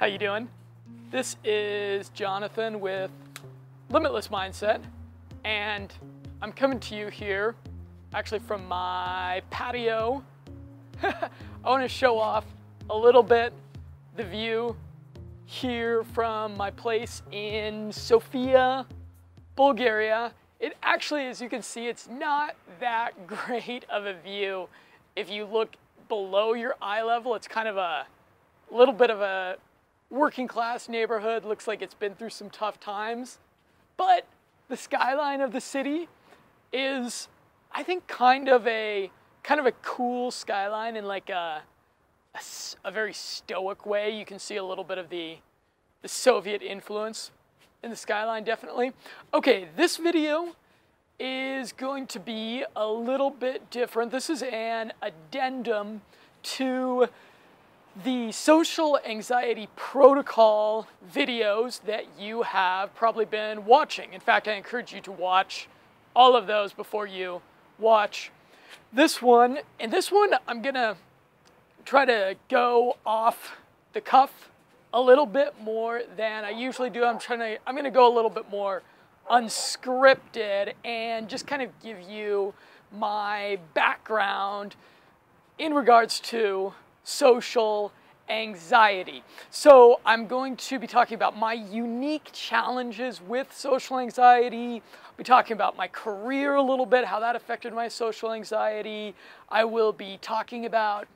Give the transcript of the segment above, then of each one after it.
How you doing? This is Jonathan with Limitless Mindset, and I'm coming to you here actually from my patio. I want to show off a little bit the view here from my place in Sofia, Bulgaria. It actually, as you can see, it's not that great of a view. If you look below your eye level, it's kind of a little bit of a working class neighborhood, looks like it's been through some tough times. But the skyline of the city is, I think, kind of a cool skyline in like a very stoic way. You can see a little bit of the Soviet influence in the skyline, definitely. Okay, this video is going to be a little bit different. This is an addendum to the Social Anxiety Protocol videos that you have probably been watching. In fact, I encourage you to watch all of those before you watch this one. And this one, I'm gonna try to go off the cuff a little bit more than I usually do. I'm gonna go a little bit more unscripted and just kind of give you my background in regards to social anxiety. So I'm going to be talking about my unique challenges with social anxiety. I'll be talking about my career a little bit, how that affected my social anxiety. I will be talking about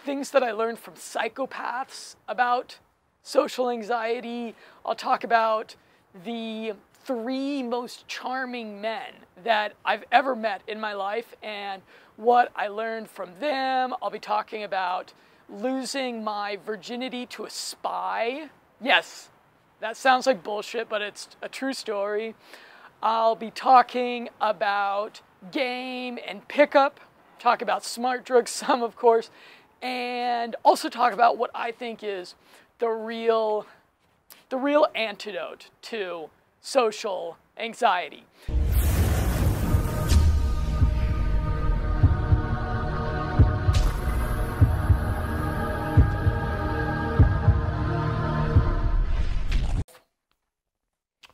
things that I learned from psychopaths about social anxiety. I'll talk about the three most charming men that I've ever met in my life and what I learned from them. I'll be talking about losing my virginity to a spy. Yes, that sounds like bullshit, but it's a true story. I'll be talking about game and pickup, talk about smart drugs, some of course, and also talk about what I think is the real antidote to social anxiety.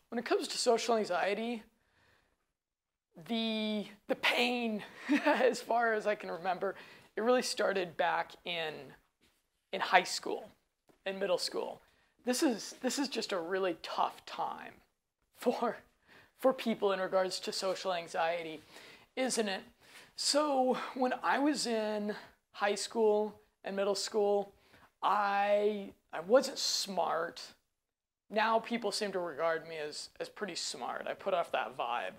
When it comes to social anxiety, the pain, as far as I can remember, it really started back in high school, in middle school. This is just a really tough time for people in regards to social anxiety, isn't it? So when I was in high school and middle school, I wasn't smart. Now people seem to regard me as pretty smart. I put off that vibe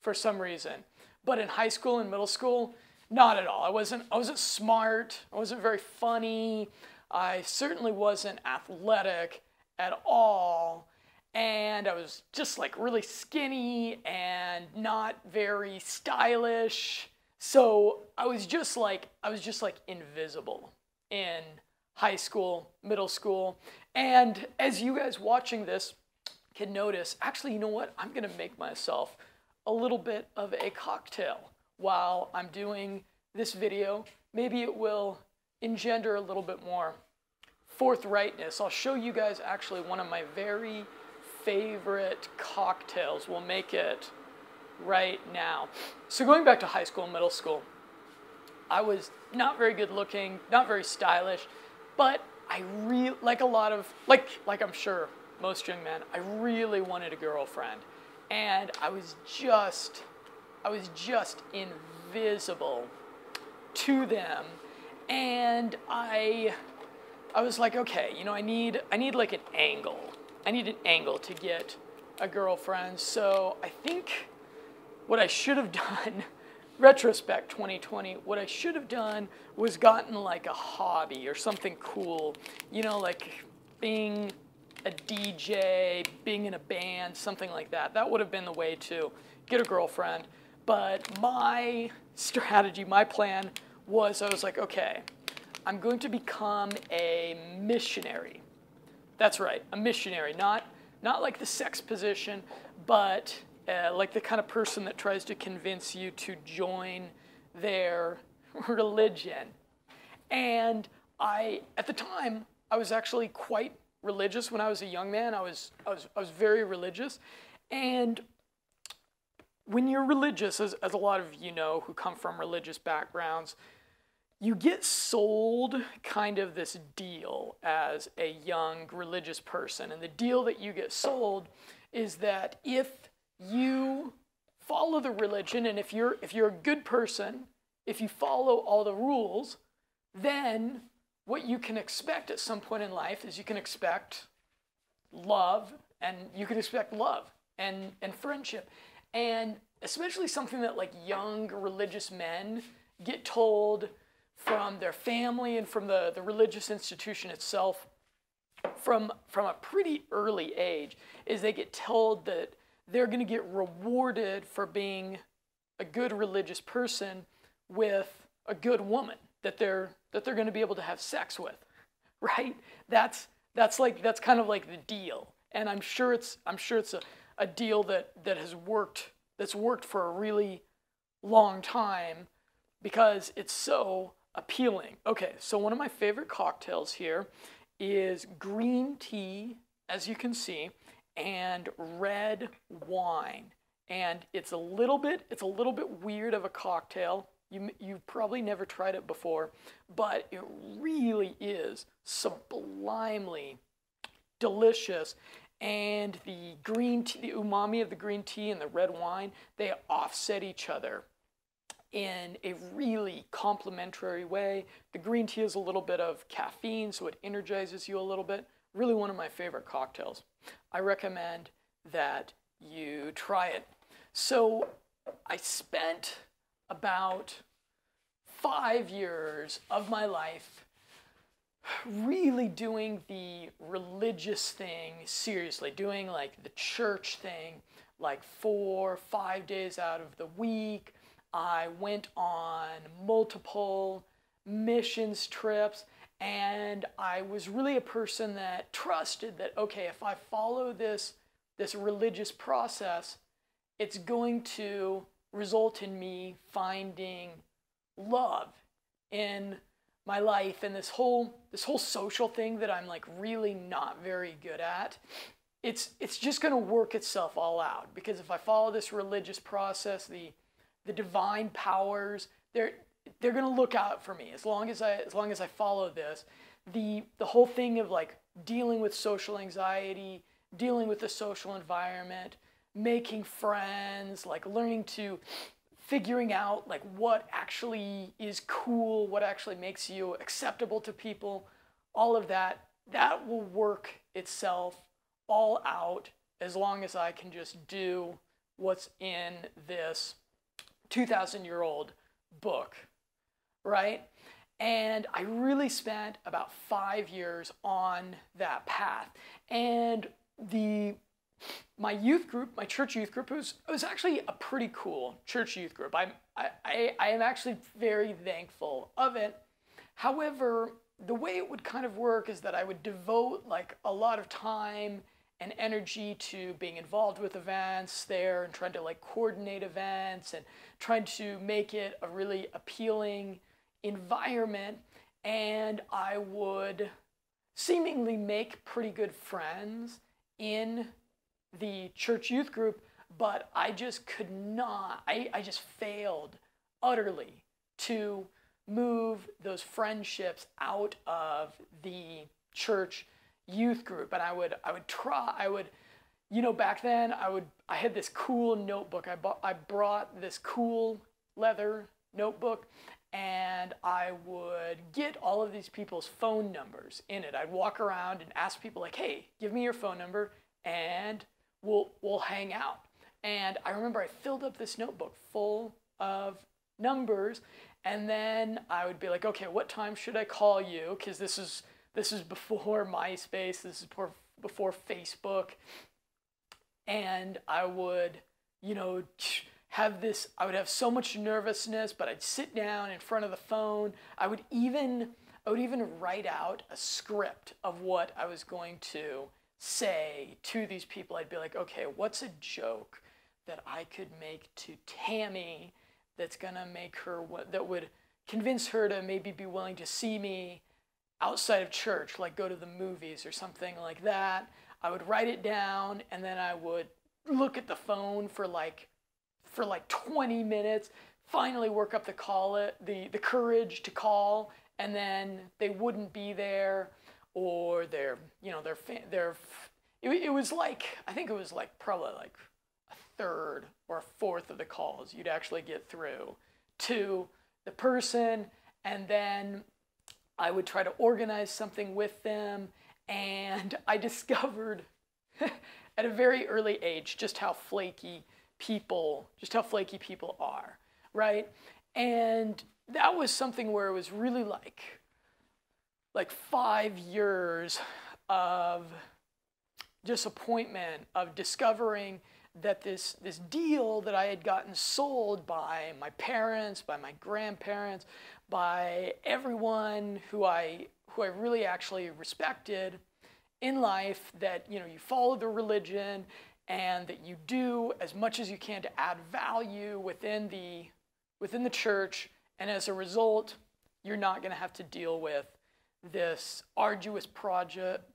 for some reason. But in high school and middle school, not at all. I wasn't smart. I wasn't very funny. I certainly wasn't athletic at all. And I was just like really skinny and not very stylish. So I was just like invisible in high school, middle school. And as you guys watching this can notice, actually, you know what? I'm gonna make myself a little bit of a cocktail while I'm doing this video. Maybe it will engender a little bit more forthrightness. I'll show you guys actually one of my very favorite cocktails. We'll make it right now. So going back to high school and middle school, I was not very good looking, not very stylish, but I really, like I'm sure most young men, I really wanted a girlfriend. And I was just invisible to them. And I was like, okay, you know, I need like an angle. I need an angle to get a girlfriend. So I think what I should have done, retrospect 2020, what I should have done was gotten like a hobby or something cool, you know, like being a DJ, being in a band, something like that. That would have been the way to get a girlfriend. But my strategy, my plan was, I was like, okay, I'm going to become a missionary. That's right, a missionary, not like the sex position, but like the kind of person that tries to convince you to join their religion. And at the time, I was actually quite religious when I was a young man. I was very religious. And when you're religious, as a lot of you know who come from religious backgrounds, you get sold kind of this deal as a young religious person. And the deal that you get sold is that if you follow the religion and if you're a good person, if you follow all the rules, then what you can expect at some point in life is you can expect love, and you can expect love and friendship. And especially something that like young religious men get told from their family and from the religious institution itself from a pretty early age, is they get told that they're going to get rewarded for being a good religious person with a good woman that they're going to be able to have sex with, right? That's kind of like the deal. And I'm sure it's a deal that has worked, that's worked for a really long time because it's so appealing. Okay, so one of my favorite cocktails here is green tea, as you can see, and red wine. And it's a little bit weird of a cocktail. You've probably never tried it before, but it really is sublimely delicious. And the green tea, the umami of the green tea and the red wine, they offset each other in a really complementary way. The green tea has a little bit of caffeine, so it energizes you a little bit. Really one of my favorite cocktails. I recommend that you try it. So I spent about 5 years of my life really doing the religious thing seriously, doing like the church thing, like 4 or 5 days out of the week. I went on multiple missions trips, and I was really a person that trusted that, okay, if I follow this religious process, it's going to result in me finding love in my life. And this whole social thing that I'm like really not very good at, it's just going to work itself all out, because if I follow this religious process, the divine powers, they're going to look out for me as long as I follow this. The whole thing of like dealing with social anxiety, dealing with the social environment, making friends, like learning to figuring out like what actually is cool, what actually makes you acceptable to people, all of that will work itself all out as long as I can just do what's in this 2,000-year-old book, right? And I really spent about 5 years on that path. And my youth group, my church youth group, it was actually a pretty cool church youth group. I am actually very thankful of it. However, the way it would kind of work is that I would devote like a lot of time and energy to being involved with events there and trying to like coordinate events and trying to make it a really appealing environment. And I would seemingly make pretty good friends in the church youth group, but I just could not, I just failed utterly to move those friendships out of the church youth group. And I would, you know, back then I had this cool notebook. I brought this cool leather notebook, and I would get all of these people's phone numbers in it. I'd walk around and ask people like, hey, give me your phone number and we'll hang out. And I remember I filled up this notebook full of numbers, and then I would be like, okay, what time should I call you? Because this is before MySpace, this is before Facebook. And I would, you know, I would have so much nervousness, but I'd sit down in front of the phone. I would even write out a script of what I was going to say to these people. I'd be like, okay, what's a joke that I could make to Tammy that would convince her to maybe be willing to see me outside of church, like go to the movies or something like that. I would write it down, and then I would look at the phone for like 20 minutes, finally work up the courage to call, and then they wouldn't be there, or it was like, I think it was like probably like a third or a fourth of the calls you'd actually get through to the person. And then I would try to organize something with them, and I discovered at a very early age just how flaky people are, right? And that was something where it was really like 5 years of disappointment, of discovering that this deal that I had gotten sold by my parents, by my grandparents, by everyone who I really actually respected in life, that, you know, you follow the religion and that you do as much as you can to add value within the church, and as a result, you're not going to have to deal with this arduous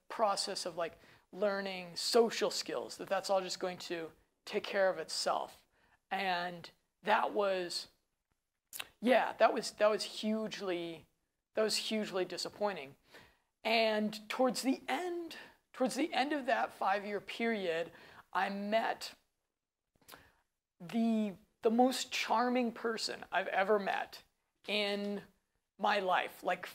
process of like learning social skills, that's all just going to take care of itself. And that was hugely disappointing. And towards the end of that 5-year period, I met the most charming person I've ever met in my life, like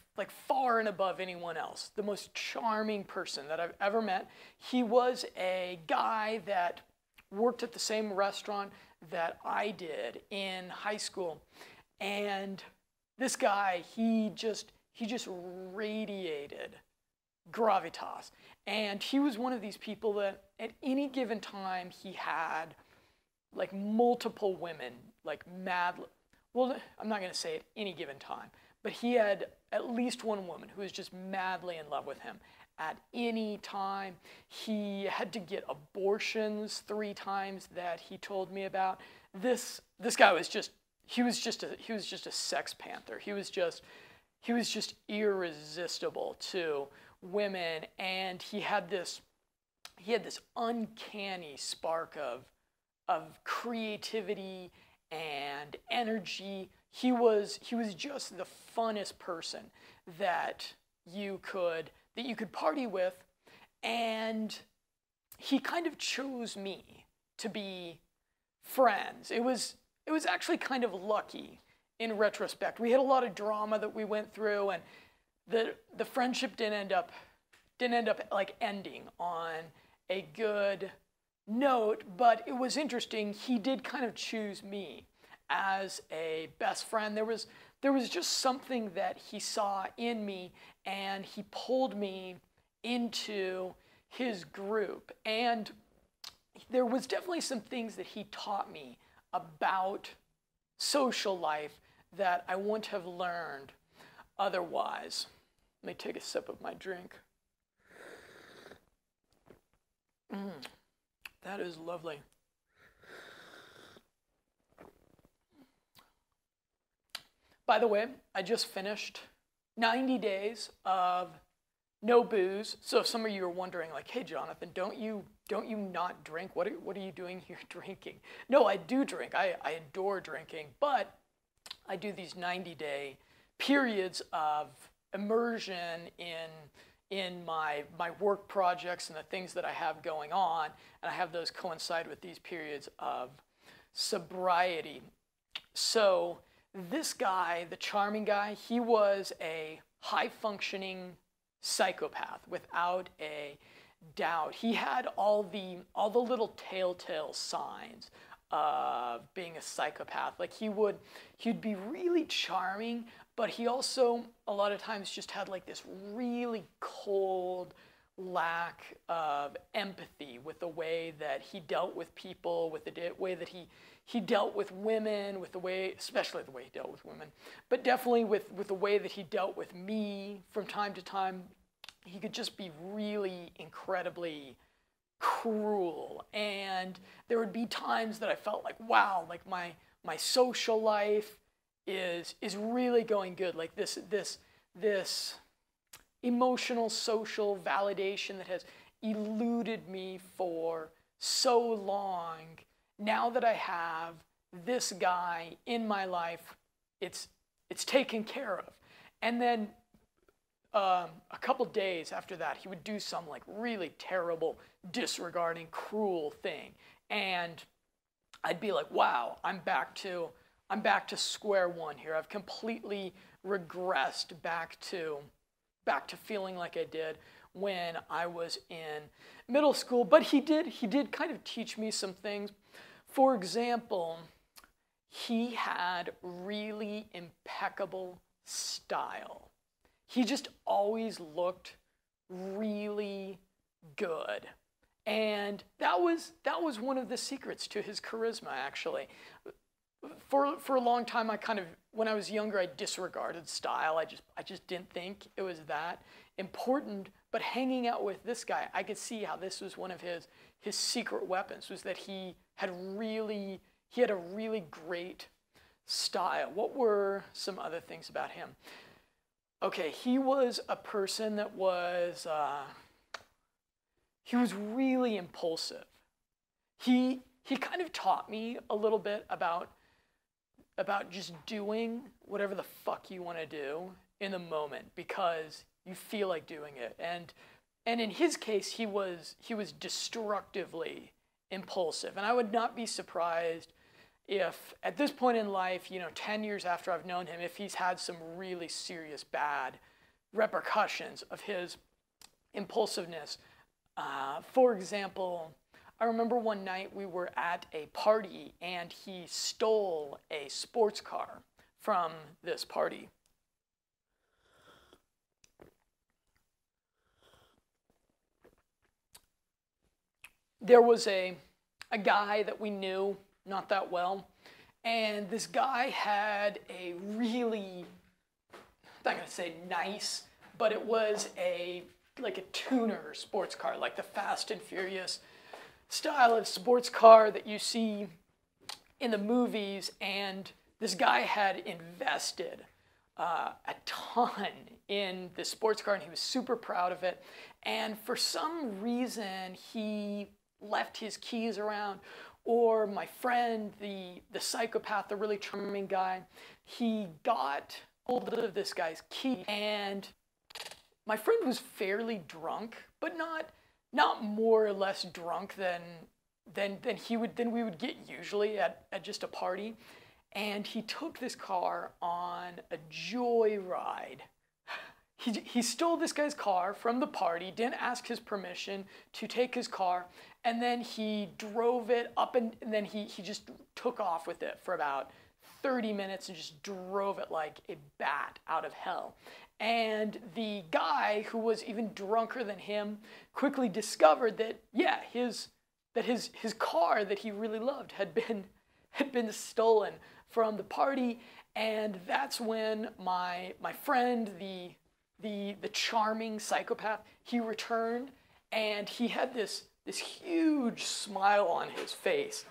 far and above anyone else, the most charming person that I've ever met. He was a guy that worked at the same restaurant that I did in high school. And this guy, he just radiated gravitas. And he was one of these people that at any given time he had like multiple women, like madly. Well, I'm not going to say at any given time, but he had at least one woman who was just madly in love with him at any time. He had to get abortions 3 times that he told me about. This guy was just, he was just a sex panther. He was just irresistible to women, and he had this uncanny spark of creativity and energy. He was just the funnest person that you could party with, and he kind of chose me to be friends. It was actually kind of lucky in retrospect. We had a lot of drama that we went through, and the friendship didn't end up like ending on a good note, but it was interesting. He did kind of choose me as a best friend. There was just something that he saw in me, and he pulled me into his group. And there was definitely some things that he taught me about social life that I wouldn't have learned otherwise. Let me take a sip of my drink. That is lovely. By the way, I just finished 90 days of no booze. So if some of you are wondering, like, hey, Jonathan, don't you not drink? What are you doing here drinking? No, I do drink. I adore drinking, but I do these 90-day periods of immersion in my work projects and the things that I have going on, and I have those coincide with these periods of sobriety. So this guy, the charming guy, he was a high-functioning psychopath without a doubt. He had all the little telltale signs of being a psychopath. Like he'd be really charming, but he also a lot of times just had like this really cold lack of empathy with the way that he dealt with people, with the way that he dealt with women, especially the way he dealt with women, but definitely with the way that he dealt with me from time to time. He could just be really incredibly cruel. And there would be times that I felt like, wow, like my social life is really going good. Like this emotional, social validation that has eluded me for so long. Now that I have this guy in my life, it's taken care of. And then a couple days after that, he would do some like really terrible, disregarding, cruel thing, and I'd be like, "Wow, I'm back to square one here. I've completely regressed back to feeling like I did when I was in middle school." But he did kind of teach me some things. For example, he had really impeccable style. He just always looked really good. And that was one of the secrets to his charisma, actually. For a long time, I kind of, when I was younger, I disregarded style. I just didn't think it was that important. But hanging out with this guy, I could see how this was one of his secret weapons, was that he had a really great style. What were some other things about him? Okay, he was a person that was, he was really impulsive. He kind of taught me a little bit about just doing whatever the fuck you want to do in the moment because you feel like doing it. And in his case, he was destructively impulsive. And I would not be surprised if at this point in life, you know, 10 years after I've known him, if he's had some really serious bad repercussions of his impulsiveness. For example, I remember one night we were at a party and he stole a sports car from this party. There was a guy that we knew not that well, and this guy had a really, I'm not gonna say nice, but it was like a tuner sports car, like the Fast and Furious style of sports car that you see in the movies. And this guy had invested a ton in this sports car, and he was super proud of it. And for some reason, he left his keys around. Or my friend, the psychopath, the really charming guy, he got hold of this guy's key. And my friend was fairly drunk, but not more or less drunk than we would get usually at just a party. And he took this car on a joyride. He stole this guy's car from the party, didn't ask his permission to take his car, and then he drove it up and then he just took off with it for about 30 minutes and just drove it like a bat out of hell. And the guy, who was even drunker than him, quickly discovered that, yeah, his car that he really loved had been stolen from the party. And that's when my friend, the charming psychopath, he returned, and he had this huge smile on his face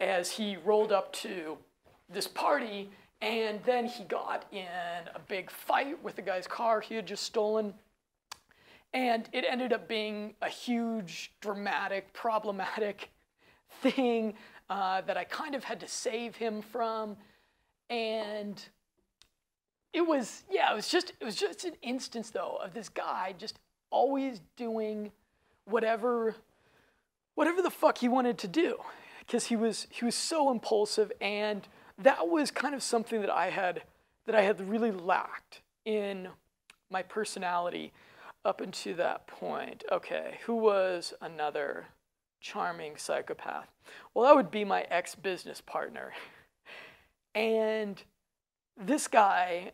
as he rolled up to this party. And then he got in a big fight with the guy's car he had just stolen, and it ended up being a huge, dramatic, problematic thing that I kind of had to save him from. And it was just an instance, though, of this guy just always doing whatever the fuck he wanted to do, because he was so impulsive. And that was kind of something that I had really lacked in my personality up until that point. Okay, who was another charming psychopath? Well, that would be my ex-business partner. And this guy,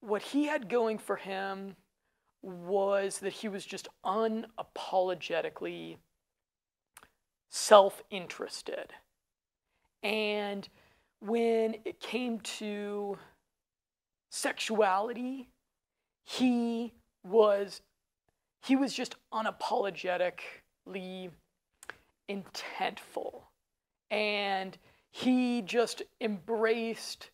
what he had going for him was that he was just unapologetically self-interested. And when it came to sexuality, he was just unapologetically intentful. And he just embraced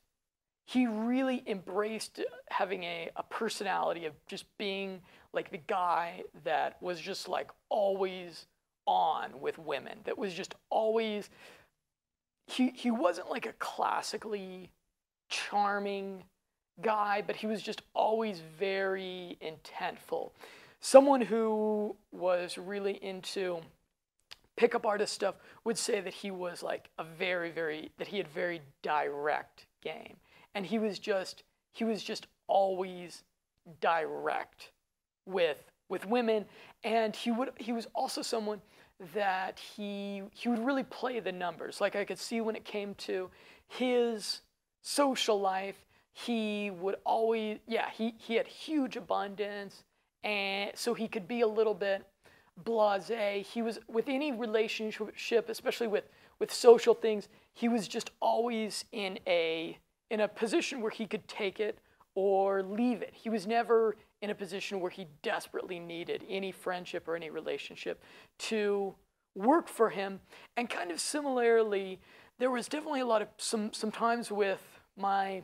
he really embraced having a personality of just being like the guy that was just like always on with women, that was just always, he wasn't like a classically charming guy, but he was just always very intentful. Someone who was really into pickup artist stuff would say that he was like a that he had very direct game. And he was just always direct with women, and he was also someone that he would really play the numbers. Like I could see when it came to his social life, he would always, he had huge abundance, and so he could be a little bit blasé. He was, with any relationship, especially with social things, he was just always in a position where he could take it or leave it. He was never in a position where he desperately needed any friendship or any relationship to work for him. And kind of similarly, there was definitely a lot of some times with my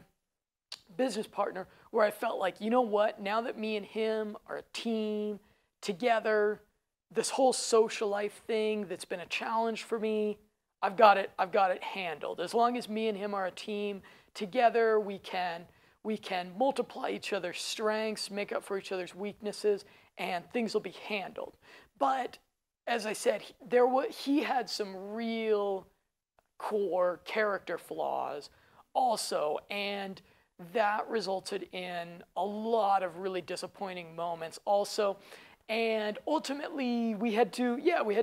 business partner where I felt like, you know what, now that me and him are a team together, this whole social life thing that's been a challenge for me, I've got it handled. As long as me and him are a team together, we can multiply each other's strengths, make up for each other's weaknesses, and things will be handled. But as I said, he had some real core character flaws also, and that resulted in a lot of really disappointing moments also. And ultimately, we had to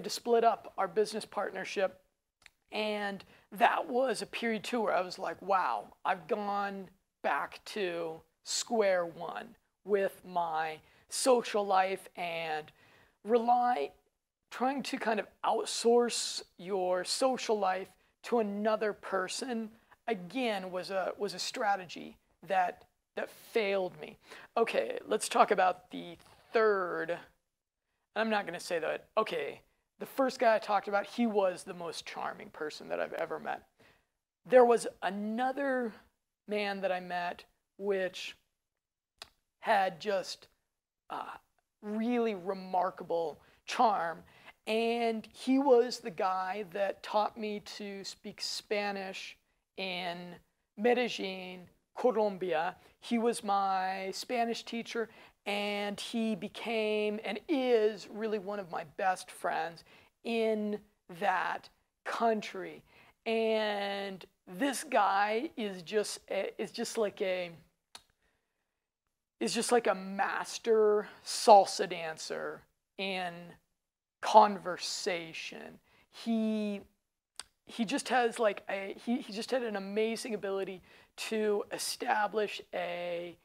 split up our business partnership. And that was a period, too, where I was like, wow, I've gone back to square one with my social life, and trying to kind of outsource your social life to another person, again, was a strategy that failed me. Okay, let's talk about the third. I'm not going to say that. Okay. The first guy I talked about, he was the most charming person that I've ever met. There was another man that I met which had just really remarkable charm. And he was the guy that taught me to speak Spanish in Medellin, Colombia. He was my Spanish teacher. And he became and is really one of my best friends in that country. And this guy is just like a master salsa dancer in conversation. He just has like he just had an amazing ability to establish a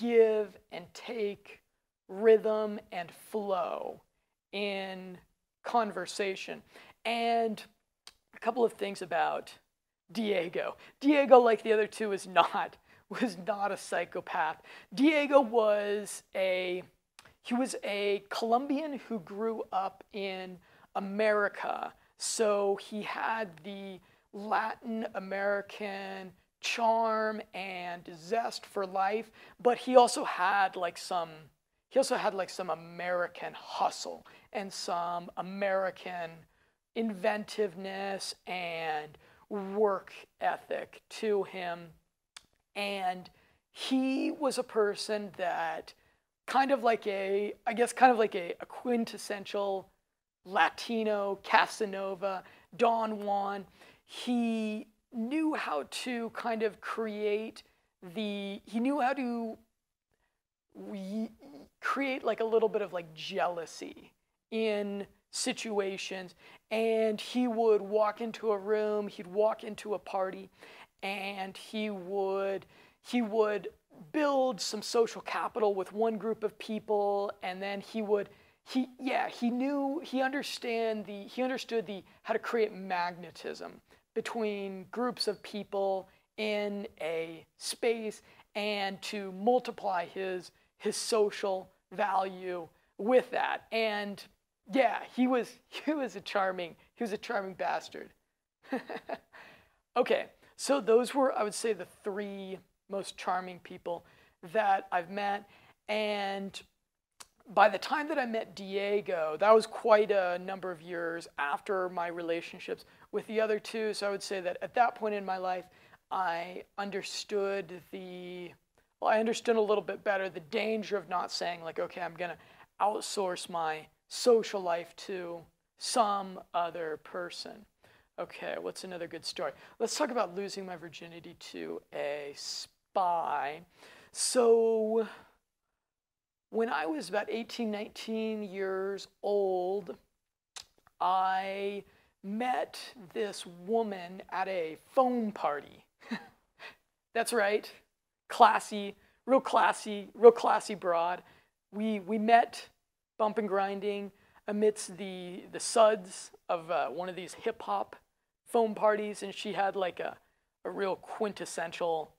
give and take rhythm and flow in conversation. And a couple of things about Diego. Diego, like the other two, was not a psychopath. Diego was a Colombian who grew up in America. So he had the Latin American charm and zest for life, but he also had like some American hustle and some American inventiveness and work ethic to him. And he was a person that kind of like a quintessential Latino Casanova, Don Juan. He knew how to kind of create like a little bit of like jealousy in situations. And he would walk into a room, he'd walk into a party, and he would build some social capital with one group of people, and then he understood how to create magnetism between groups of people in a space, and to multiply his social value with that. And yeah, he was a charming bastard. Okay, so those were, I would say, the three most charming people that I've met. And by the time that I met Diego, that was quite a number of years after my relationships with the other two. So I would say that at that point in my life, I understood a little bit better the danger of not saying, like, okay, I'm going to outsource my social life to some other person. Okay, what's another good story? Let's talk about losing my virginity to a spy. So when I was about 18, 19 years old, I met this woman at a foam party. That's right. Classy, real classy, real classy broad. We met bump and grinding amidst the suds of one of these hip-hop foam parties, and she had like a real quintessential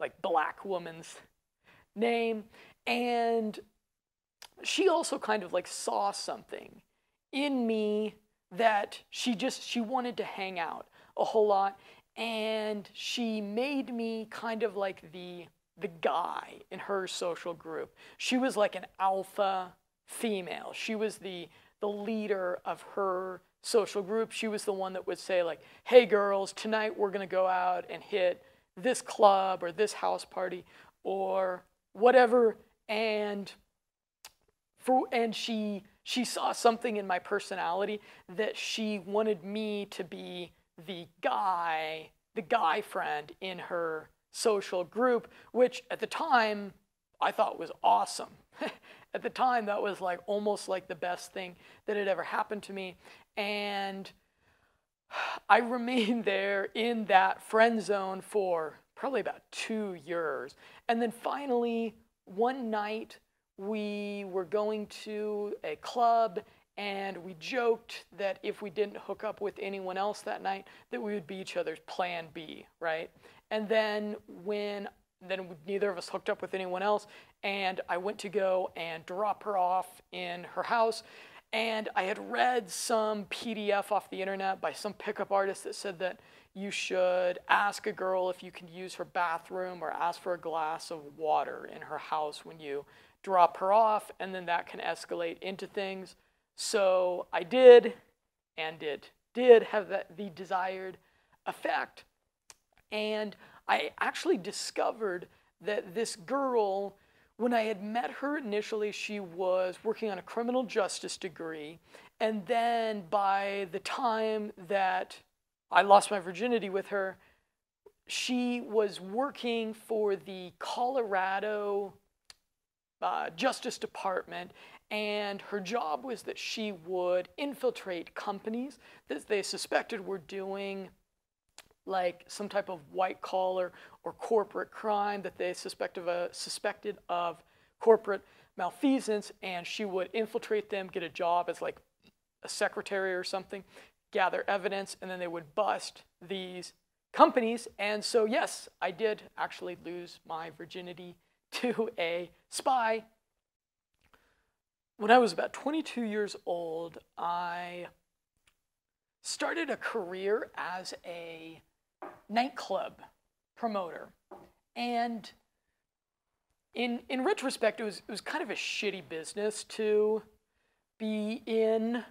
like black woman's name. And she also kind of like saw something in me that she wanted to hang out a whole lot. And she made me kind of like the guy in her social group. She was like an alpha female. She was the leader of her social group. She was the one that would say, like, hey, girls, tonight we're going to go out and hit this club or this house party or whatever. And she saw something in my personality that she wanted me to be the guy friend in her social group, which at the time I thought was awesome. At the time, that was like almost like the best thing that had ever happened to me. And I remained there in that friend zone for probably about 2 years. And then finally, one night, we were going to a club, and we joked that if we didn't hook up with anyone else that night, that we would be each other's plan B, right? And then neither of us hooked up with anyone else, and I went to go and drop her off in her house. And I had read some PDF off the internet by some pickup artist that said that you should ask a girl if you can use her bathroom or ask for a glass of water in her house when you drop her off, and then that can escalate into things. So I did, and it did have the desired effect. And I actually discovered that this girl, when I had met her initially, she was working on a criminal justice degree. And then by the time that I lost my virginity with her, she was working for the Colorado Justice Department. And her job was that she would infiltrate companies that they suspected were doing like some type of white collar or corporate crime, that they suspected of corporate malfeasance. And she would infiltrate them, get a job as like a secretary or something, gather evidence, and then they would bust these companies. And so yes, I did actually lose my virginity to a spy. When I was about 22 years old, I started a career as a nightclub promoter. And in retrospect, it was kind of a shitty business to be in.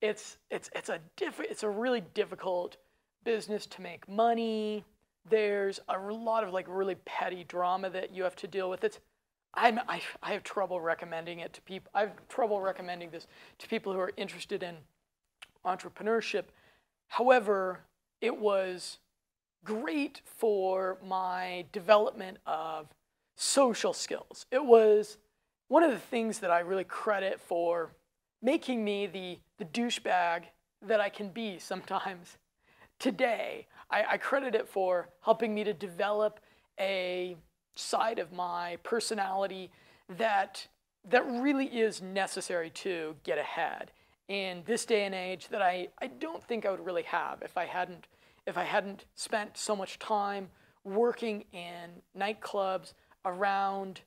It's a really difficult business to make money. There's a lot of like really petty drama that you have to deal with. I have trouble recommending it to people. I have trouble recommending this to people who are interested in entrepreneurship. However, it was great for my development of social skills. It was one of the things that I really credit for making me the douchebag that I can be sometimes today. I credit it for helping me to develop a side of my personality that really is necessary to get ahead in this day and age, that I don't think I would really have if I hadn't spent so much time working in nightclubs around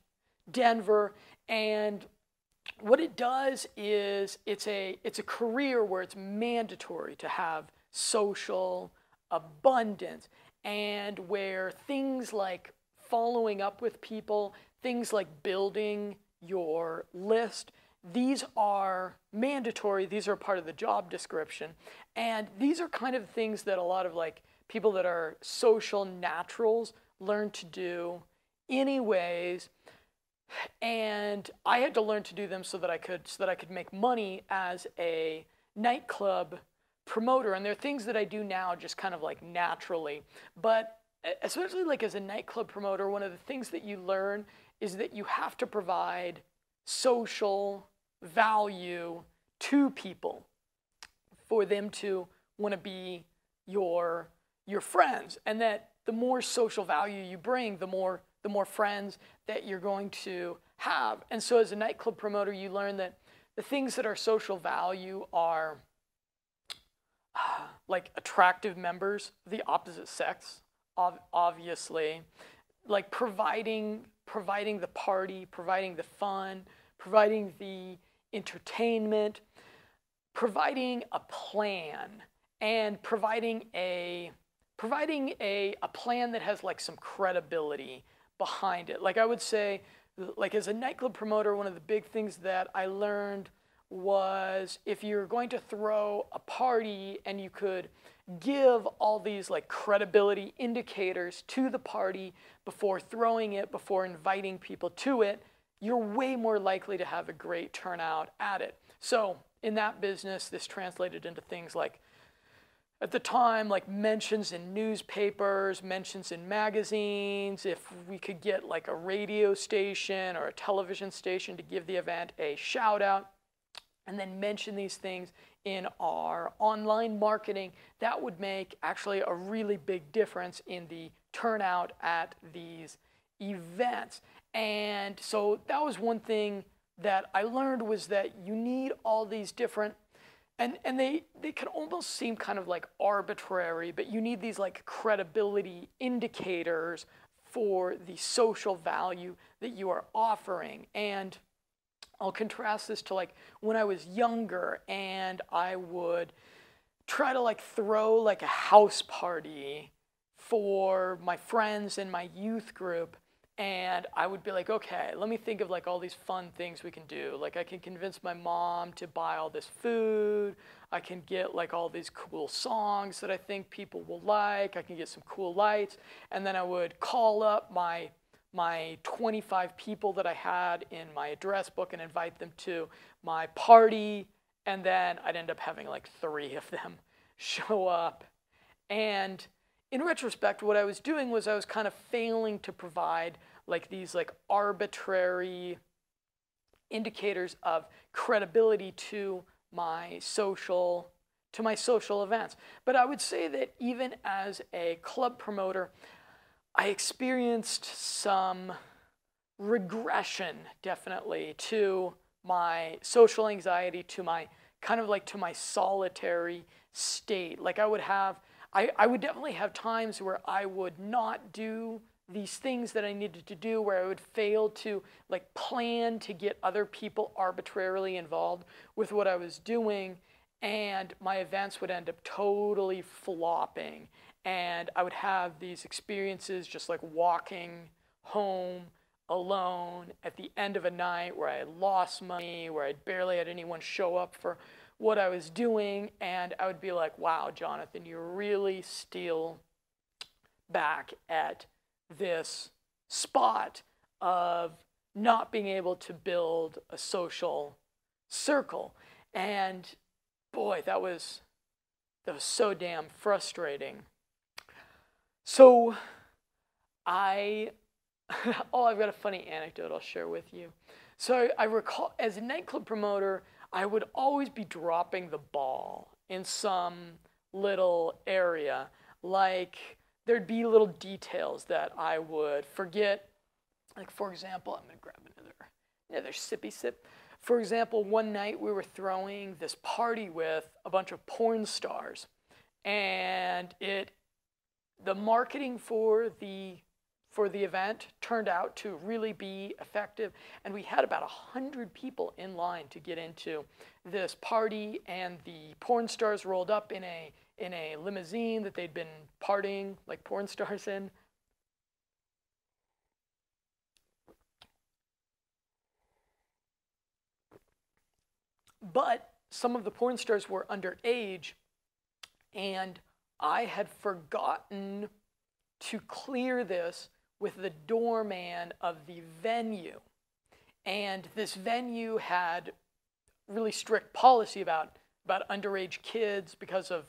Denver. And what it does is it's a career where it's mandatory to have social abundance, and where things like following up with people, things like building your list. These are mandatory. These are part of the job description. And these are kind of things that a lot of like people that are social naturals learn to do anyways. And I had to learn to do them so that I could make money as a nightclub promoter. And there are things that I do now just kind of like naturally. But especially like as a nightclub promoter, one of the things that you learn is that you have to provide social value to people for them to want to be your friends. And that the more social value you bring, the more friends that you're going to have. And so as a nightclub promoter, you learn that the things that are social value are like attractive members, the opposite sex, obviously, like providing the party, providing the fun, providing the entertainment, providing a plan, and providing a plan that has like some credibility behind it. Like I would say, like as a nightclub promoter, one of the big things that I learned was if you're going to throw a party and you could give all these like credibility indicators to the party before throwing it, before inviting people to it, you're way more likely to have a great turnout at it. So in that business, this translated into things like, at the time, like mentions in newspapers, mentions in magazines, if we could get like a radio station or a television station to give the event a shout out, and then mention these things in our online marketing, that would make actually a really big difference in the turnout at these events. And so that was one thing that I learned, was that you need all these different, and they can almost seem kind of like arbitrary, but you need these like credibility indicators for the social value that you are offering. And I'll contrast this to like when I was younger and I would try to like throw like a house party for my friends in my youth group. And I would be like, okay, let me think of like all these fun things we can do. Like I can convince my mom to buy all this food. I can get like all these cool songs that I think people will like. I can get some cool lights. And then I would call up my 25 people that I had in my address book and invite them to my party. And then I'd end up having like 3 of them show up. And in retrospect, what I was doing was I was kind of failing to provide like these like arbitrary indicators of credibility to my social events. But I would say that even as a club promoter, I experienced some regression, definitely, to my social anxiety, to my kind of like to my solitary state. Like I would definitely have times where I would not do these things that I needed to do, where I would fail to like plan to get other people arbitrarily involved with what I was doing, and my events would end up totally flopping. And I would have these experiences just like walking home alone at the end of a night where I had lost money, where I barely had anyone show up for what I was doing. And I would be like, wow, Jonathan, you're really still back at this spot of not being able to build a social circle. And boy, that was so damn frustrating. So I've got a funny anecdote I'll share with you. So I recall, as a nightclub promoter, I would always be dropping the ball in some little area. Like there'd be little details that I would forget. Like for example, I'm gonna grab another sippy sip. For example, one night we were throwing this party with a bunch of porn stars, and the marketing for the event turned out to really be effective, and we had about 100 people in line to get into this party, and the porn stars rolled up in a limousine that they'd been partying like porn stars in. But some of the porn stars were underage, and I had forgotten to clear this with the doorman of the venue. And this venue had really strict policy about underage kids because of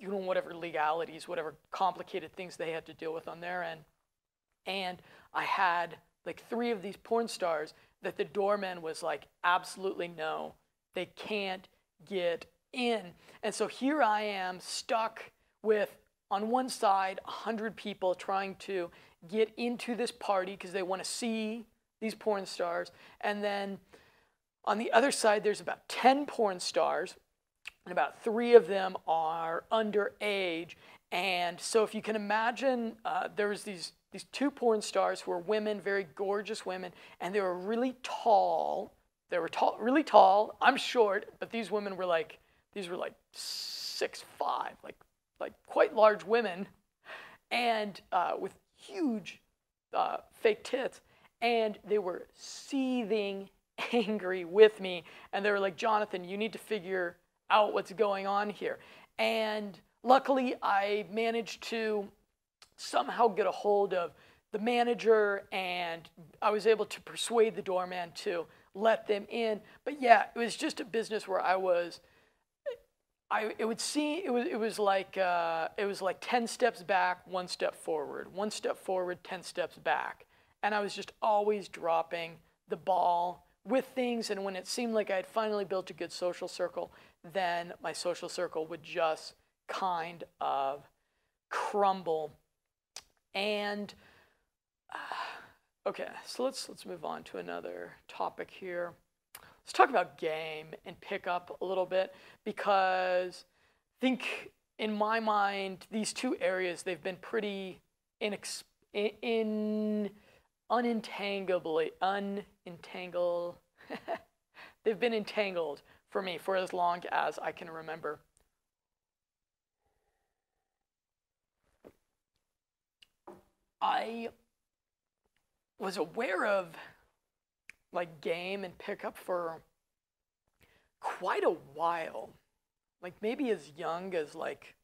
whatever legalities, whatever complicated things they had to deal with on their end. And I had like 3 of these porn stars that the doorman was like, absolutely no, they can't get in. And so here I am stuck with, on one side, 100 people trying to get into this party because they want to see these porn stars. And then on the other side, there's about 10 porn stars, and about 3 of them are underage. And so if you can imagine, there was these 2 porn stars who were women, very gorgeous women, and they were really tall. They were tall, really tall. I'm short, but these women were like, these were like 6'5", like quite large women, and with huge fake tits. And they were seething angry with me. And they were like, Jonathan, you need to figure out what's going on here. And luckily, I managed to somehow get a hold of the manager, and I was able to persuade the doorman to let them in. But yeah, it was just a business where I was, it was like 10 steps back, 1 step forward, 1 step forward, 10 steps back. And I was just always dropping the ball with things. And when it seemed like I had finally built a good social circle, then my social circle would just kind of crumble. And okay, so let's move on to another topic here. Let's talk about game and pick up a little bit, because I think in my mind these 2 areas, they've been pretty they've been entangled for me for as long as I can remember. I was aware of like game and pickup for quite a while, like maybe as young as like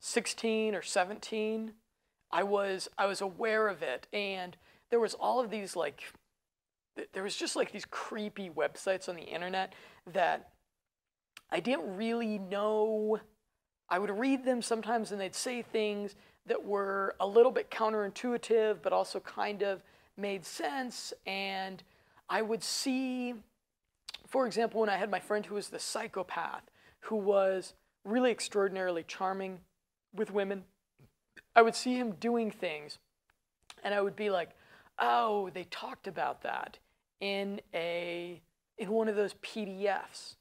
16 or 17. I was aware of it, and there was all of these like, there was just like these creepy websites on the internet that I didn't really know. I would read them sometimes, and they'd say things that were a little bit counterintuitive, but also kind of made sense. And I would see, for example, when I had my friend who was the psychopath, who was really extraordinarily charming with women, I would see him doing things, and I would be like, oh, they talked about that in one of those PDFs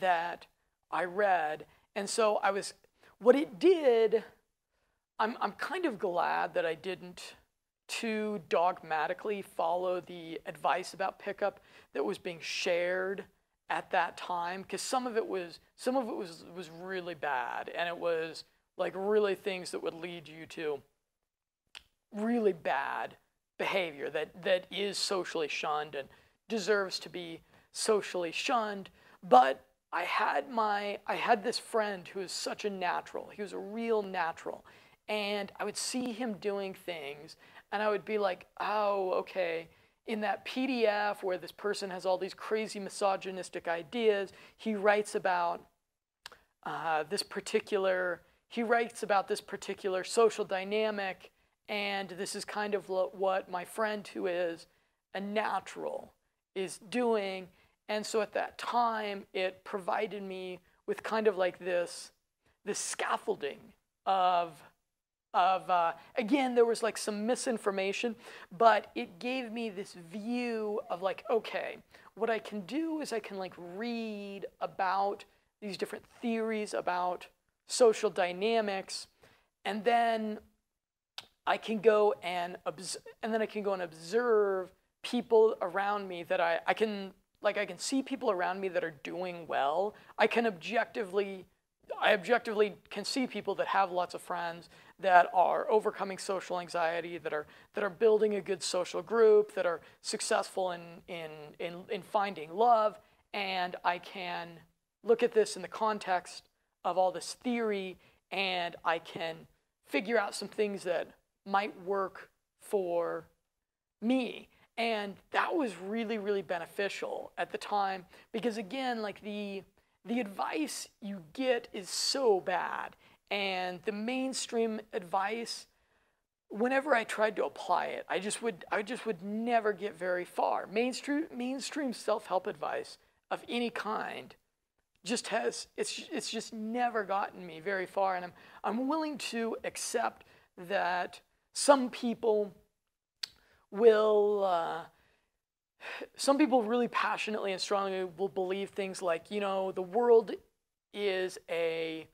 that I read. And so I was, what it did, I'm kind of glad that I didn't too dogmatically follow the advice about pickup that was being shared at that time, because some of it was really bad, and it was like really things that would lead you to really bad behavior that is socially shunned and deserves to be socially shunned. But I had this friend who was such a natural. He was a real natural. And I would see him doing things, and I would be like, oh, okay, in that PDF where this person has all these crazy misogynistic ideas, he writes about this particular social dynamic, and this is kind of what my friend who is a natural is doing. And so at that time, it provided me with kind of like this scaffolding of again, there was like some misinformation, but it gave me this view of like, okay, what I can do is I can like read about these different theories about social dynamics, and then I can go and observe people around me that I can see people around me that are doing well. I objectively can see people that have lots of friends, that are overcoming social anxiety, that are building a good social group, that are successful in finding love. and I can look at this in the context of all this theory, and I can figure out some things that might work for me. And that was really, really beneficial at the time, because again, like the advice you get is so bad. And the mainstream advice, whenever I tried to apply it, I just would never get very far. Mainstream self-help advice of any kind just has, it's just never gotten me very far. And I'm willing to accept that some people will, some people really passionately and strongly will believe things like, you know, the world is a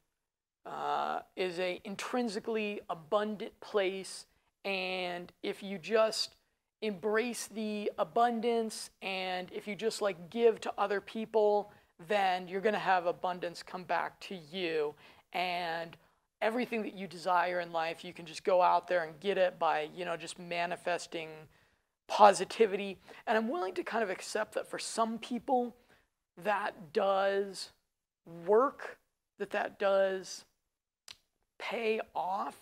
intrinsically abundant place, and if you just embrace the abundance and if you just like give to other people, then you're going to have abundance come back to you, and everything that you desire in life, you can just go out there and get it by, you know, just manifesting positivity. And I'm willing to kind of accept that for some people that does work, that does pay off.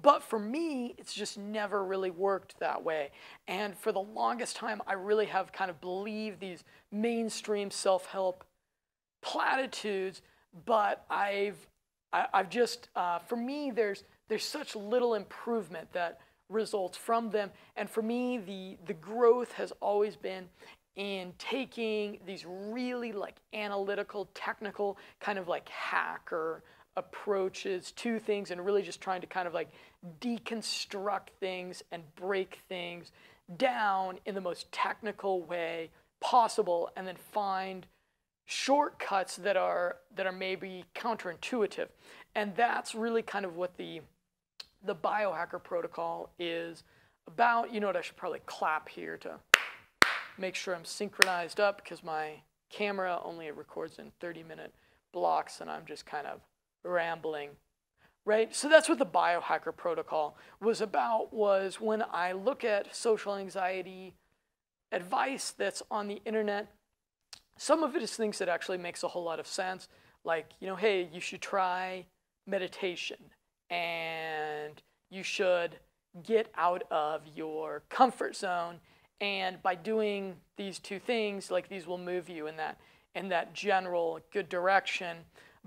But for me, it's just never really worked that way. And for the longest time, I really have kind of believed these mainstream self-help platitudes, but I've just, for me, there's such little improvement that results from them. And for me, the growth has always been in taking these really like analytical, technical, kind of like hacker approaches to things, and really just trying to kind of like deconstruct things and break things down in the most technical way possible, and then find shortcuts that are maybe counterintuitive. And that's really kind of what the biohacker protocol is about. You know what, I should probably clap here to make sure I'm synchronized up, because my camera only records in 30-minute blocks and I'm just kind of rambling, right? So that's what the biohacker protocol was about, was when I look at social anxiety advice that's on the internet, some of it is things that actually makes a whole lot of sense. Like, you know, hey, you should try meditation and you should get out of your comfort zone. And by doing these two things, like these will move you in that general good direction.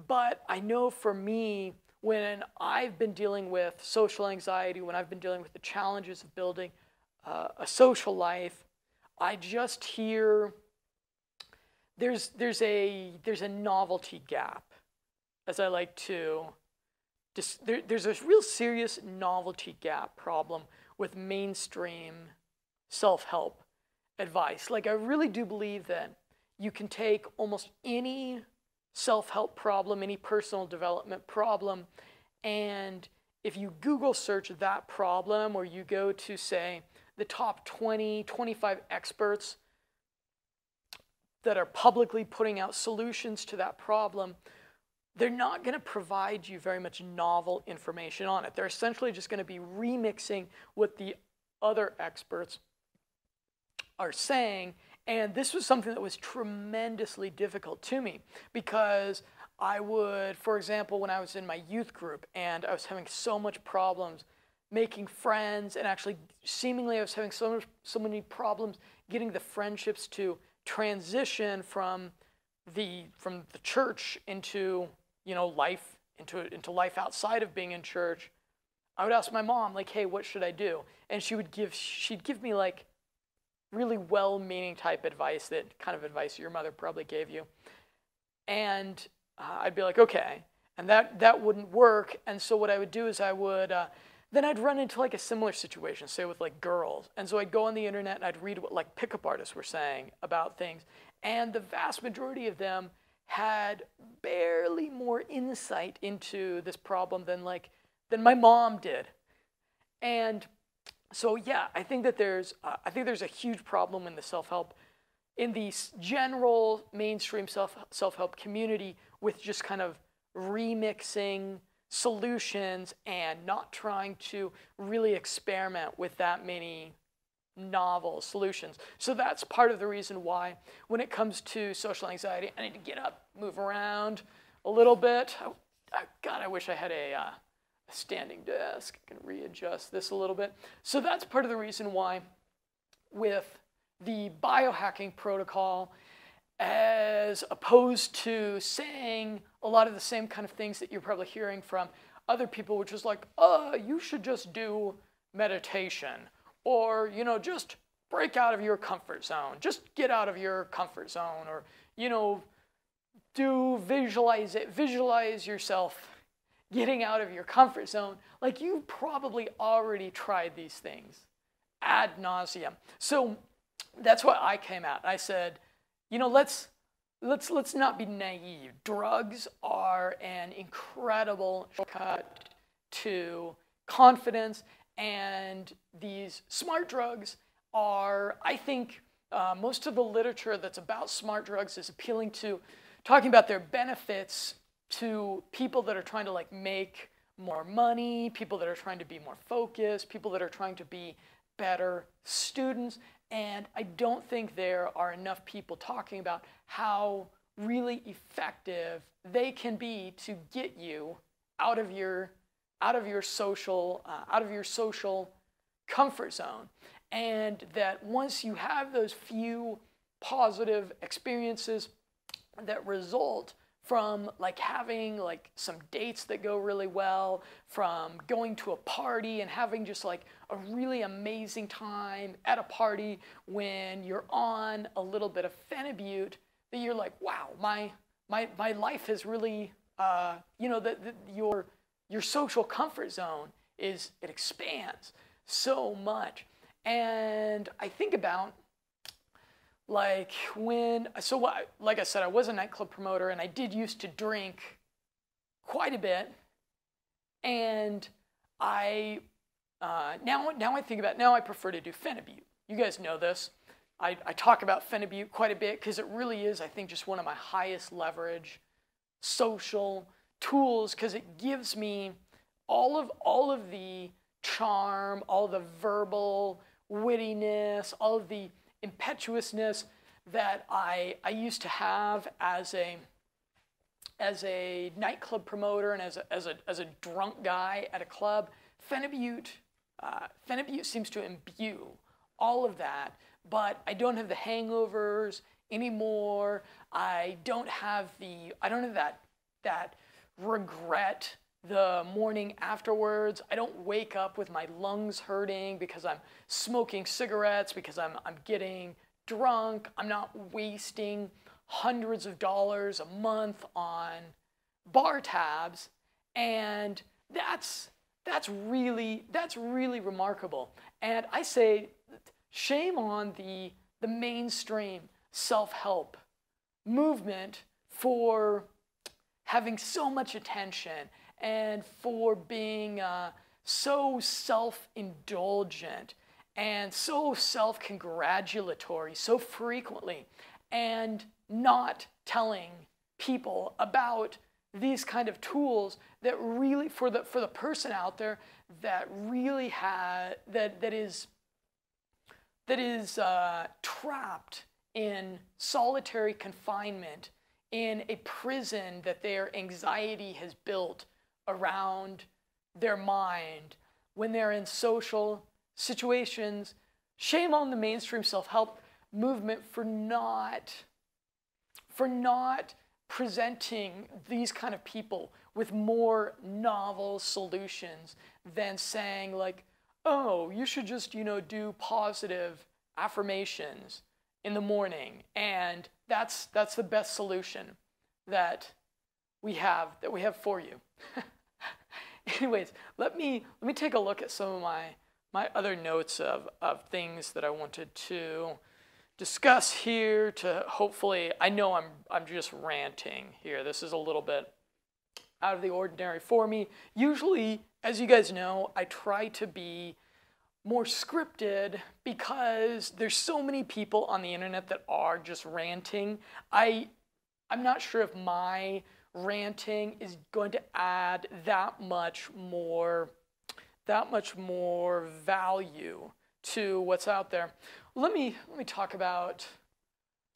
But I know for me, when I've been dealing with social anxiety, when I've been dealing with the challenges of building a social life, I just hear there's a novelty gap, as I like to. There's a real serious novelty gap problem with mainstream self-help advice. Like, I really do believe that you can take almost any self-help problem, any personal development problem, and if you Google search that problem, or you go to, say, the top 20, 25 experts that are publicly putting out solutions to that problem, they're not going to provide you very much novel information on it. They're essentially just going to be remixing what the other experts are saying. And this was something that was tremendously difficult to me, because I would, for example, when I was in my youth group and I was having so much problems making friends, and actually seemingly I was having so many problems getting the friendships to transition from the church into, you know, life, into life outside of being in church. I would ask my mom, like, hey, what should I do? And she'd give me like really well-meaning type advice, that kind of advice your mother probably gave you. And I'd be like, okay, and that wouldn't work. And so what I would do is I would, then I'd run into like a similar situation, say with like girls. And so I'd go on the internet and I'd read what like pickup artists were saying about things. And the vast majority of them had barely more insight into this problem than my mom did. And so yeah, I think that there's a huge problem in the self-help, in the general mainstream self-help community, with just kind of remixing solutions and not trying to really experiment with that many novel solutions. So that's part of the reason why when it comes to social anxiety, I need to get up, move around a little bit. God, I wish I had a standing desk. I can readjust this a little bit. So that's part of the reason why with the biohacking protocol, as opposed to saying a lot of the same kind of things that you're probably hearing from other people, which is like, oh, you should just do meditation, or, you know, just break out of your comfort zone, just get out of your comfort zone, or, you know, visualize yourself getting out of your comfort zone. Like, you've probably already tried these things ad nauseum. So that's why I came out. I said, you know, let's not be naive. Drugs are an incredible shortcut to confidence, and these smart drugs are, I think, most of the literature that's about smart drugs is appealing to, talking about their benefits to people that are trying to, like, make more money, people that are trying to be more focused, people that are trying to be better students. And I don't think there are enough people talking about how really effective they can be to get you out of your social comfort zone. And that once you have those few positive experiences that result from, like, having, like, some dates that go really well, from going to a party and having just, like, a really amazing time at a party when you're on a little bit of Phenibut, that you're like, wow, my life is really, you know, your social comfort zone is, it expands so much. And I think about, like, when, so I, like I said, I was a nightclub promoter, and I did used to drink quite a bit. And I, now I think about, now I prefer to do Phenibut. You guys know this. I talk about Phenibut quite a bit because it really is, I think, just one of my highest leverage social tools, because it gives me all of the charm, all the verbal wittiness, all of the impetuousness that I used to have as a nightclub promoter and as a drunk guy at a club. Phenibut seems to imbue all of that, but I don't have the hangovers anymore. I don't have that regret the morning afterwards. I don't wake up with my lungs hurting because I'm smoking cigarettes, because I'm getting drunk. I'm not wasting hundreds of dollars a month on bar tabs, and that's really remarkable. And I say, shame on the mainstream self-help movement for having so much attention and for being so self-indulgent and so self-congratulatory so frequently, and not telling people about these kind of tools that really, for the person out there that really is trapped in solitary confinement in a prison that their anxiety has built around their mind when they're in social situations. Shame on the mainstream self-help movement for not presenting these kind of people with more novel solutions than saying, like, oh, you should just, you know, do positive affirmations in the morning, and that's the best solution that we have for you. Anyways, let me take a look at some of my other notes of things that I wanted to discuss here to hopefully, I know I'm just ranting here. This is a little bit out of the ordinary for me. Usually, as you guys know, I try to be more scripted because there's so many people on the internet that are just ranting. I'm not sure if my ranting is going to add that much more value to what's out there. Let me talk about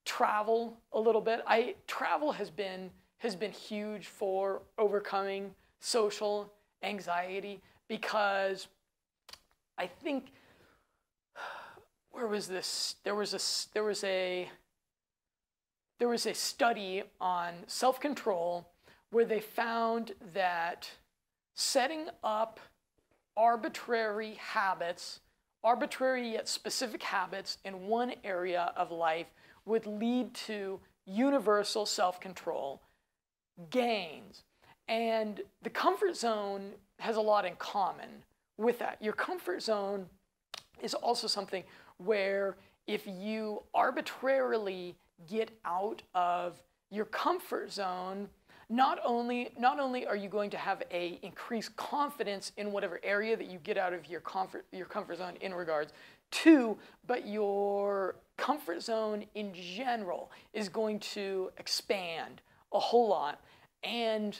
travel a little bit. Travel has been huge for overcoming social anxiety, because I think, where was this? There was a study on self-control where they found that setting up arbitrary habits, arbitrary yet specific habits in one area of life would lead to universal self-control gains. And the comfort zone has a lot in common with that. Your comfort zone is also something where if you arbitrarily get out of your comfort zone, not only are you going to have a increased confidence in whatever area that you get out of your comfort zone in regards to, but your comfort zone in general is going to expand a whole lot. And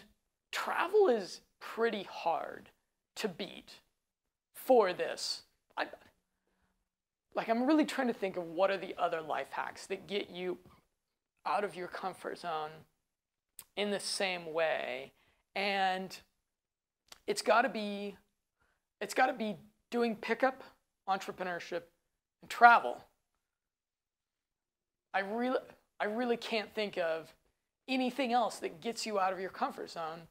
travel is pretty hard to beat for this. I'm really trying to think of what are the other life hacks that get you out of your comfort zone in the same way. And it's got to be doing pickup, entrepreneurship, and travel. I really can't think of anything else that gets you out of your comfort zone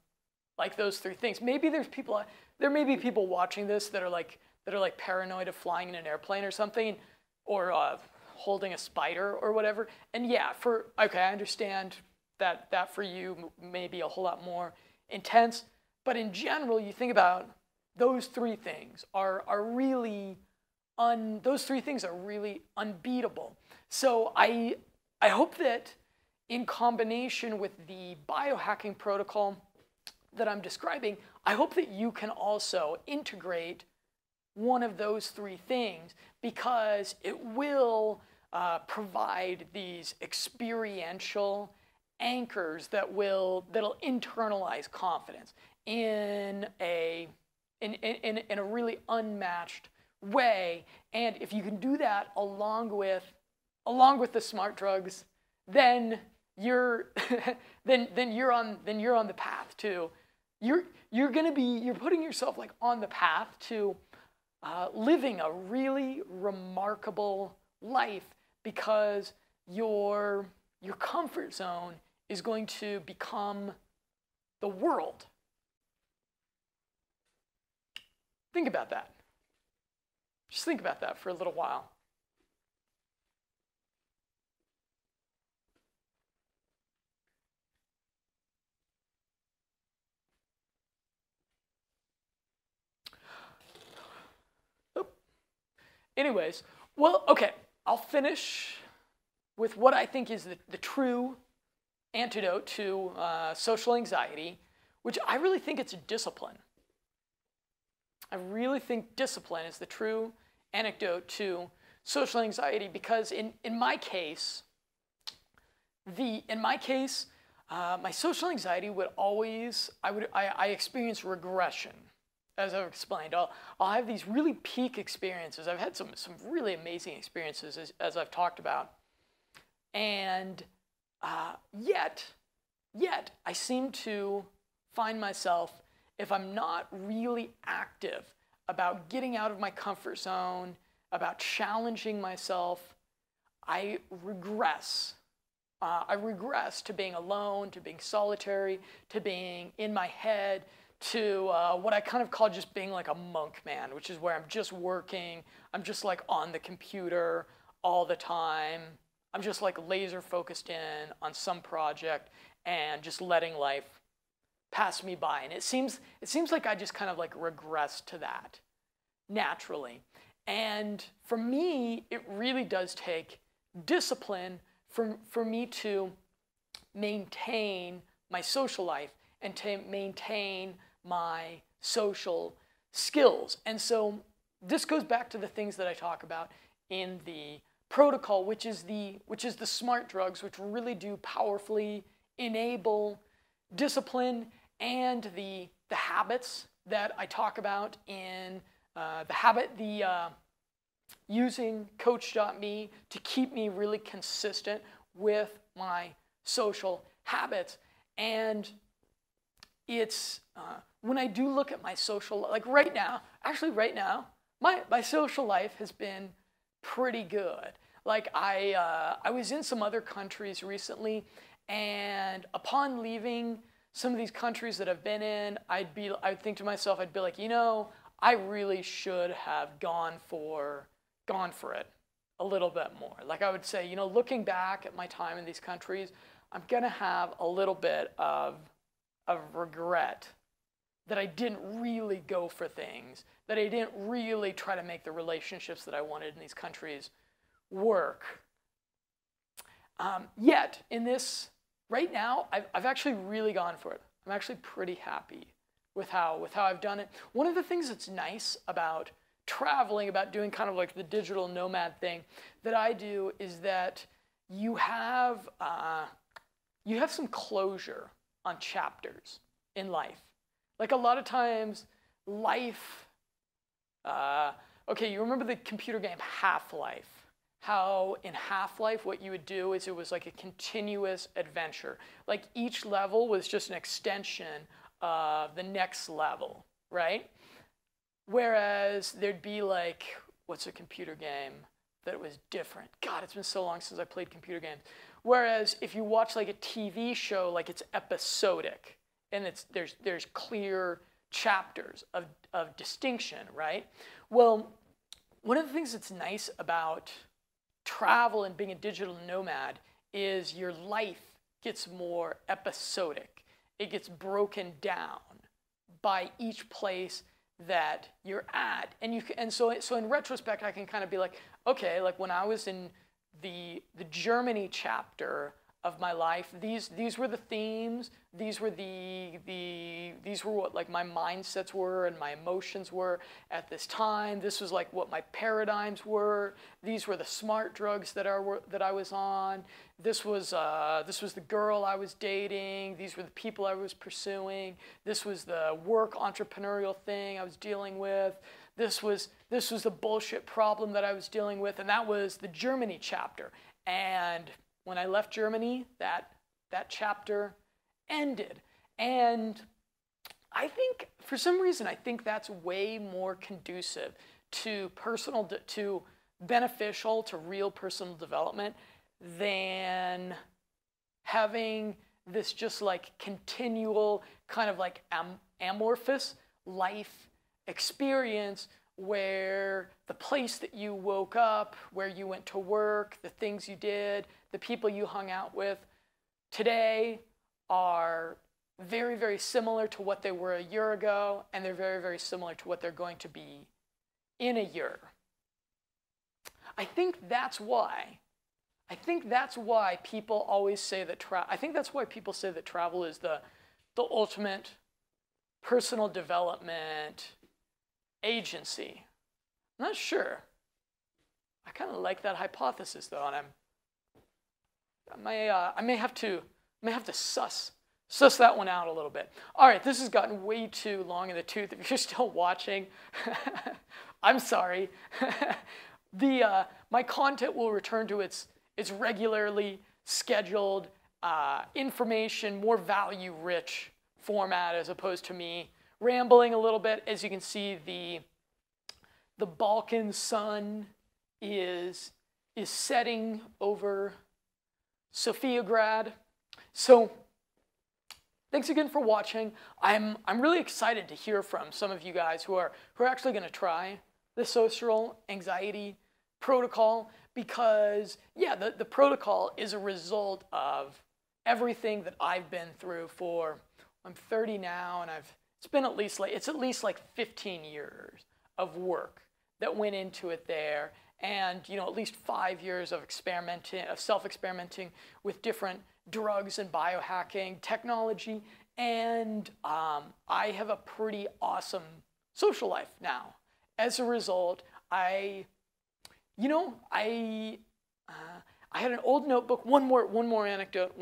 like those three things. Maybe there may be people watching this that are paranoid of flying in an airplane or something, or holding a spider or whatever. And yeah, I understand that for you may be a whole lot more intense. But in general, you think about those three things are really unbeatable. So I hope that in combination with the biohacking protocol that I'm describing, I hope that you can also integrate one of those three things, because it will provide these experiential anchors that'll internalize confidence in a really unmatched way. And if you can do that along with the smart drugs, then you're on the path to you're putting yourself on the path to living a really remarkable life, because your comfort zone is going to become the world. Think about that. Just think about that for a little while. Anyways, well, okay, I'll finish with what I think is the true antidote to social anxiety, which I really think it's discipline. I really think discipline is the true antidote to social anxiety, because in my case, my social anxiety would always, I experience regression. As I've explained, I'll have these really peak experiences. I've had some really amazing experiences, as I've talked about. And yet, I seem to find myself, if I'm not really active about getting out of my comfort zone, about challenging myself, I regress. I regress to being alone, to being solitary, to being in my head, to what I kind of call just being like a monk man, which is where I'm just working. I'm just on the computer all the time. I'm just laser focused in on some project and just letting life pass me by. And it seems like I just kind of regress to that naturally. And for me, it really does take discipline for me to maintain my social life and to maintain my social skills. And so this goes back to the things that I talk about in the protocol, which is the smart drugs, which really do powerfully enable discipline, and the habits that I talk about in the habit, the using coach.me to keep me really consistent with my social habits. And it's when I do look at my social, like right now, actually right now, my social life has been pretty good. Like I was in some other countries recently, and upon leaving some of these countries that I've been in, I'd think to myself, I'd be like, you know, I really should have gone for it a little bit more. Like I would say, you know, looking back at my time in these countries, I'm gonna have a little bit of regret that I didn't really go for things, that I didn't really try to make the relationships that I wanted in these countries work. Yet, in this, right now, I've actually really gone for it. I'm actually pretty happy with how I've done it. One of the things that's nice about traveling, about doing kind of like the digital nomad thing that I do, is that you have some closure on chapters in life. Like a lot of times, life, okay, you remember the computer game Half-Life? How in Half-Life what you would do is it was like a continuous adventure. Like each level was just an extension of the next level, right? Whereas there'd be like, what's a computer game that was different? God, it's been so long since I played computer games. Whereas if you watch like a TV show, like it's episodic and there's clear chapters of distinction, right? Well, one of the things that's nice about travel and being a digital nomad is your life gets more episodic. It gets broken down by each place that you're at, and so in retrospect, I can kind of be like, okay, like when I was in the Germany chapter of my life, these were the themes, these were what like my mindsets were and my emotions were at this time. This was like what my paradigms were. These were the smart drugs that I was on. This was the girl I was dating. These were the people I was pursuing. This was the work entrepreneurial thing I was dealing with. This was the bullshit problem that I was dealing with, and that was the Germany chapter. And when I left Germany, that chapter ended. And I think, for some reason, I think that's way more conducive to personal, to beneficial, to real personal development than having this just like continual kind of like amorphous life experience where the place that you woke up, where you went to work, the things you did, the people you hung out with today are very, very similar to what they were a year ago, and they're very, very similar to what they're going to be in a year. I think that's why people always say that travel is the ultimate personal development agency. I'm not sure. I kind of like that hypothesis though, and I may have to suss that one out a little bit. All right, this has gotten way too long in the tooth. If you're still watching, I'm sorry. My content will return to its regularly scheduled information, more value-rich format, as opposed to me rambling a little bit. As you can see, the Balkan sun is setting over Sofia grad. So thanks again for watching. I'm really excited to hear from some of you guys who are actually going to try the social anxiety protocol, because yeah, the protocol is a result of everything that I've been through for, I'm 30 now, and it's at least like 15 years of work that went into it there. And you know, at least 5 years of experimenting, of self-experimenting with different drugs and biohacking technology, and I have a pretty awesome social life now. As a result, I had an old notebook. One more anecdote.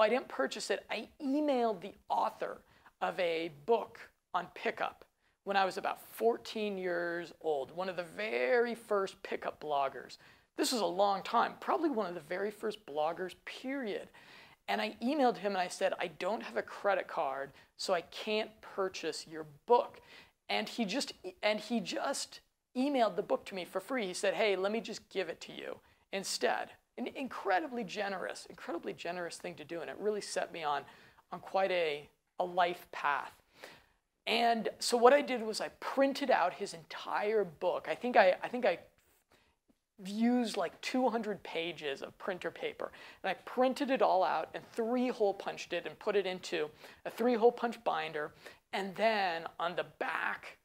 I didn't purchase it. I emailed the author of a book on pickup when I was about 14 years old, one of the very first pickup bloggers. This was a long time, probably one of the very first bloggers, period. And I emailed him and I said, I don't have a credit card, so I can't purchase your book. And he just emailed the book to me for free. He said, hey, let me just give it to you instead. An incredibly generous thing to do. And it really set me on quite a life path. And so what I did was I printed out his entire book. I think I used like 200 pages of printer paper. And I printed it all out and 3-hole punched it and put it into a 3-hole punch binder. And then on the back,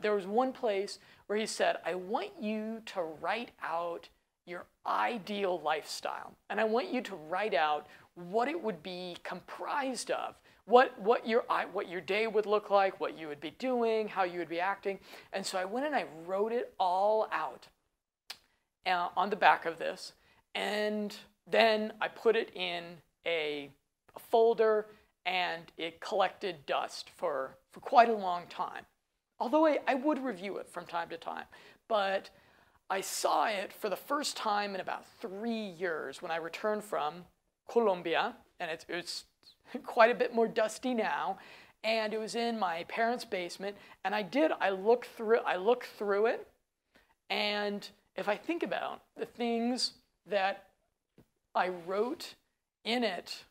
there was one place where he said, I want you to write out your ideal lifestyle. And I want you to write out what it would be comprised of, what your day would look like, what you would be doing, how you would be acting. And so I went and I wrote it all out on the back of this. And then I put it in a folder, and it collected dust for quite a long time. Although I would review it from time to time. But I saw it for the first time in about 3 years when I returned from Colombia, and it's quite a bit more dusty now. And it was in my parents' basement, and I looked through it, and if I think about the things that I wrote in it,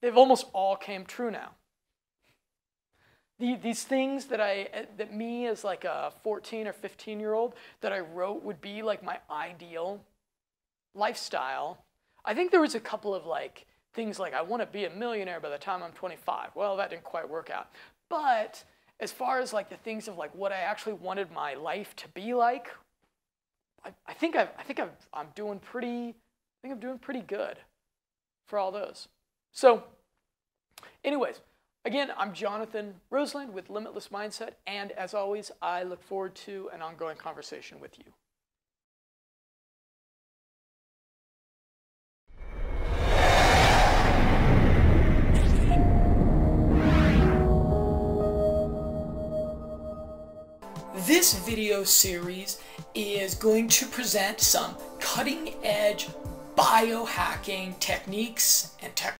they've almost all came true now. These things that me as like a 14 or 15-year-old that I wrote would be like my ideal lifestyle. I think there was a couple of like things like I want to be a millionaire by the time I'm 25. Well, that didn't quite work out. But as far as like the things of like what I actually wanted my life to be like, I think I'm doing pretty good for all those. So, anyways. Again, I'm Jonathan Roseland with Limitless Mindset, and as always, I look forward to an ongoing conversation with you. This video series is going to present some cutting-edge biohacking techniques and technologies.